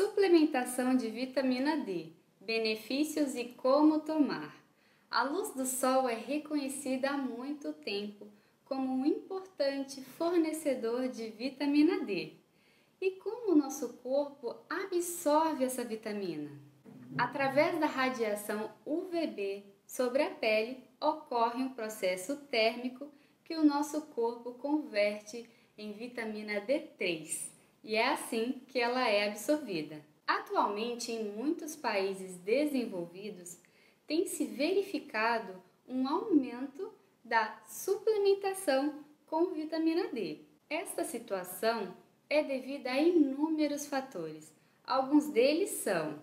Suplementação de vitamina D, benefícios e como tomar. A luz do sol é reconhecida há muito tempo como um importante fornecedor de vitamina D. E como o nosso corpo absorve essa vitamina? Através da radiação UVB sobre a pele, ocorre um processo térmico que o nosso corpo converte em vitamina D3. E é assim que ela é absorvida. Atualmente, em muitos países desenvolvidos, tem se verificado um aumento da suplementação com vitamina D. Esta situação é devida a inúmeros fatores. Alguns deles são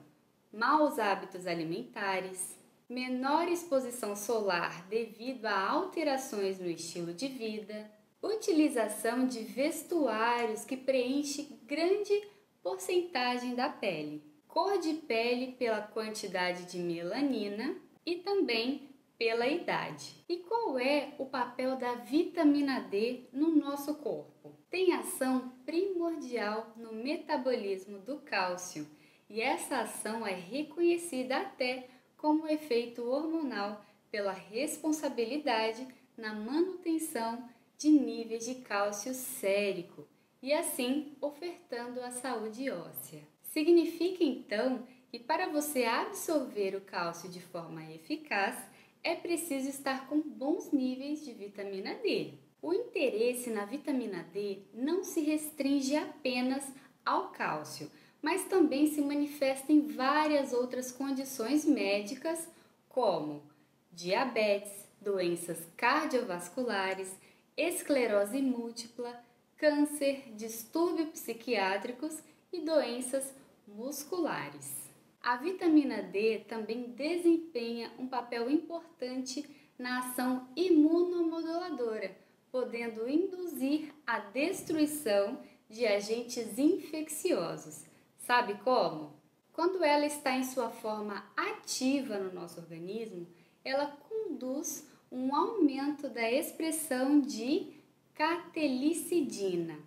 maus hábitos alimentares, menor exposição solar devido a alterações no estilo de vida, utilização de vestuários que preenche grande porcentagem da pele, cor de pele pela quantidade de melanina e também pela idade. E qual é o papel da vitamina D no nosso corpo? Tem ação primordial no metabolismo do cálcio e essa ação é reconhecida até como efeito hormonal pela responsabilidade na manutenção de níveis de cálcio sérico e assim ofertando a saúde óssea. Significa então que para você absorver o cálcio de forma eficaz é preciso estar com bons níveis de vitamina D. O interesse na vitamina D não se restringe apenas ao cálcio, mas também se manifesta em várias outras condições médicas como diabetes, doenças cardiovasculares, esclerose múltipla, câncer, distúrbios psiquiátricos e doenças musculares. A vitamina D também desempenha um papel importante na ação imunomoduladora, podendo induzir a destruição de agentes infecciosos. Sabe como? Quando ela está em sua forma ativa no nosso organismo, ela conduz um aumento da expressão de catelicidina.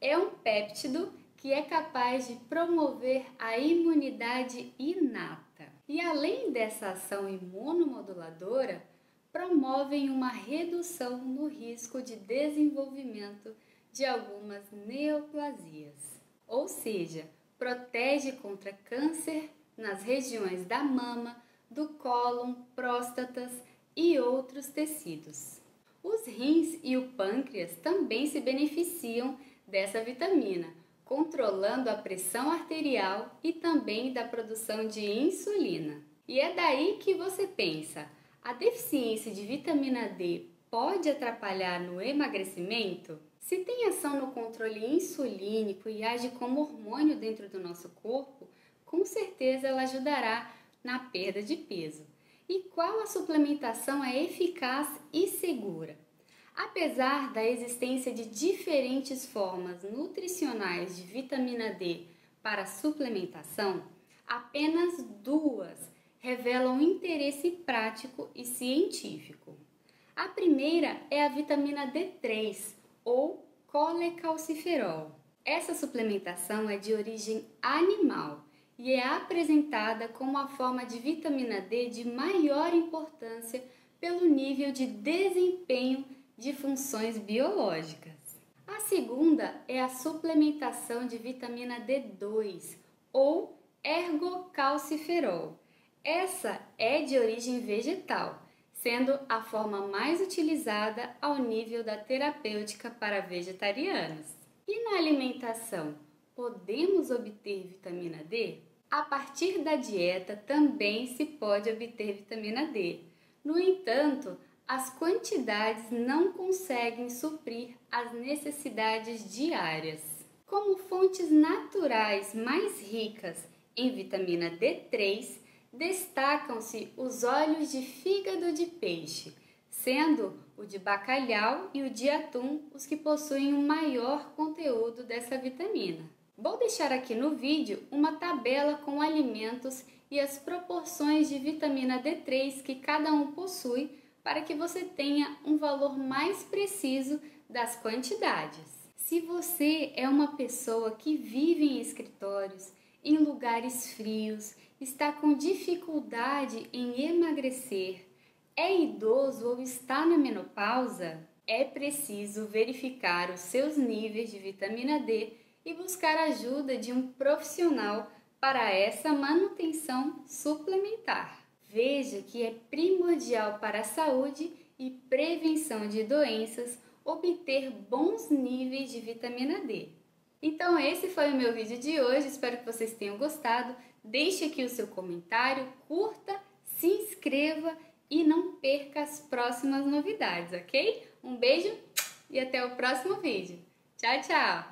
É um péptido que é capaz de promover a imunidade inata. E além dessa ação imunomoduladora, promovem uma redução no risco de desenvolvimento de algumas neoplasias. Ou seja, protege contra câncer nas regiões da mama, do cólon, próstatas e outros tecidos. Os rins e o pâncreas também se beneficiam dessa vitamina, controlando a pressão arterial e também da produção de insulina. E é daí que você pensa, a deficiência de vitamina D pode atrapalhar no emagrecimento? Se tem ação no controle insulínico e age como hormônio dentro do nosso corpo, com certeza ela ajudará na perda de peso. E qual a suplementação é eficaz e segura? Apesar da existência de diferentes formas nutricionais de vitamina D para suplementação, apenas duas revelam interesse prático e científico. A primeira é a vitamina D3 ou colecalciferol. Essa suplementação é de origem animal e é apresentada como a forma de vitamina D de maior importância pelo nível de desempenho de funções biológicas. A segunda é a suplementação de vitamina D2 ou ergocalciferol. Essa é de origem vegetal, sendo a forma mais utilizada ao nível da terapêutica para vegetarianos. E na alimentação, podemos obter vitamina D? A partir da dieta também se pode obter vitamina D. No entanto, as quantidades não conseguem suprir as necessidades diárias. Como fontes naturais mais ricas em vitamina D3, destacam-se os óleos de fígado de peixe, sendo o de bacalhau e o de atum os que possuem o maior conteúdo dessa vitamina. Vou deixar aqui no vídeo uma tabela com alimentos e as proporções de vitamina D3 que cada um possui para que você tenha um valor mais preciso das quantidades. Se você é uma pessoa que vive em escritórios em lugares frios, está com dificuldade em emagrecer, é idoso ou está na menopausa? É preciso verificar os seus níveis de vitamina D e buscar a ajuda de um profissional para essa manutenção suplementar. Veja que é primordial para a saúde e prevenção de doenças obter bons níveis de vitamina D. Então esse foi o meu vídeo de hoje, espero que vocês tenham gostado. Deixe aqui o seu comentário, curta, se inscreva e não perca as próximas novidades, ok? Um beijo e até o próximo vídeo. Tchau, tchau!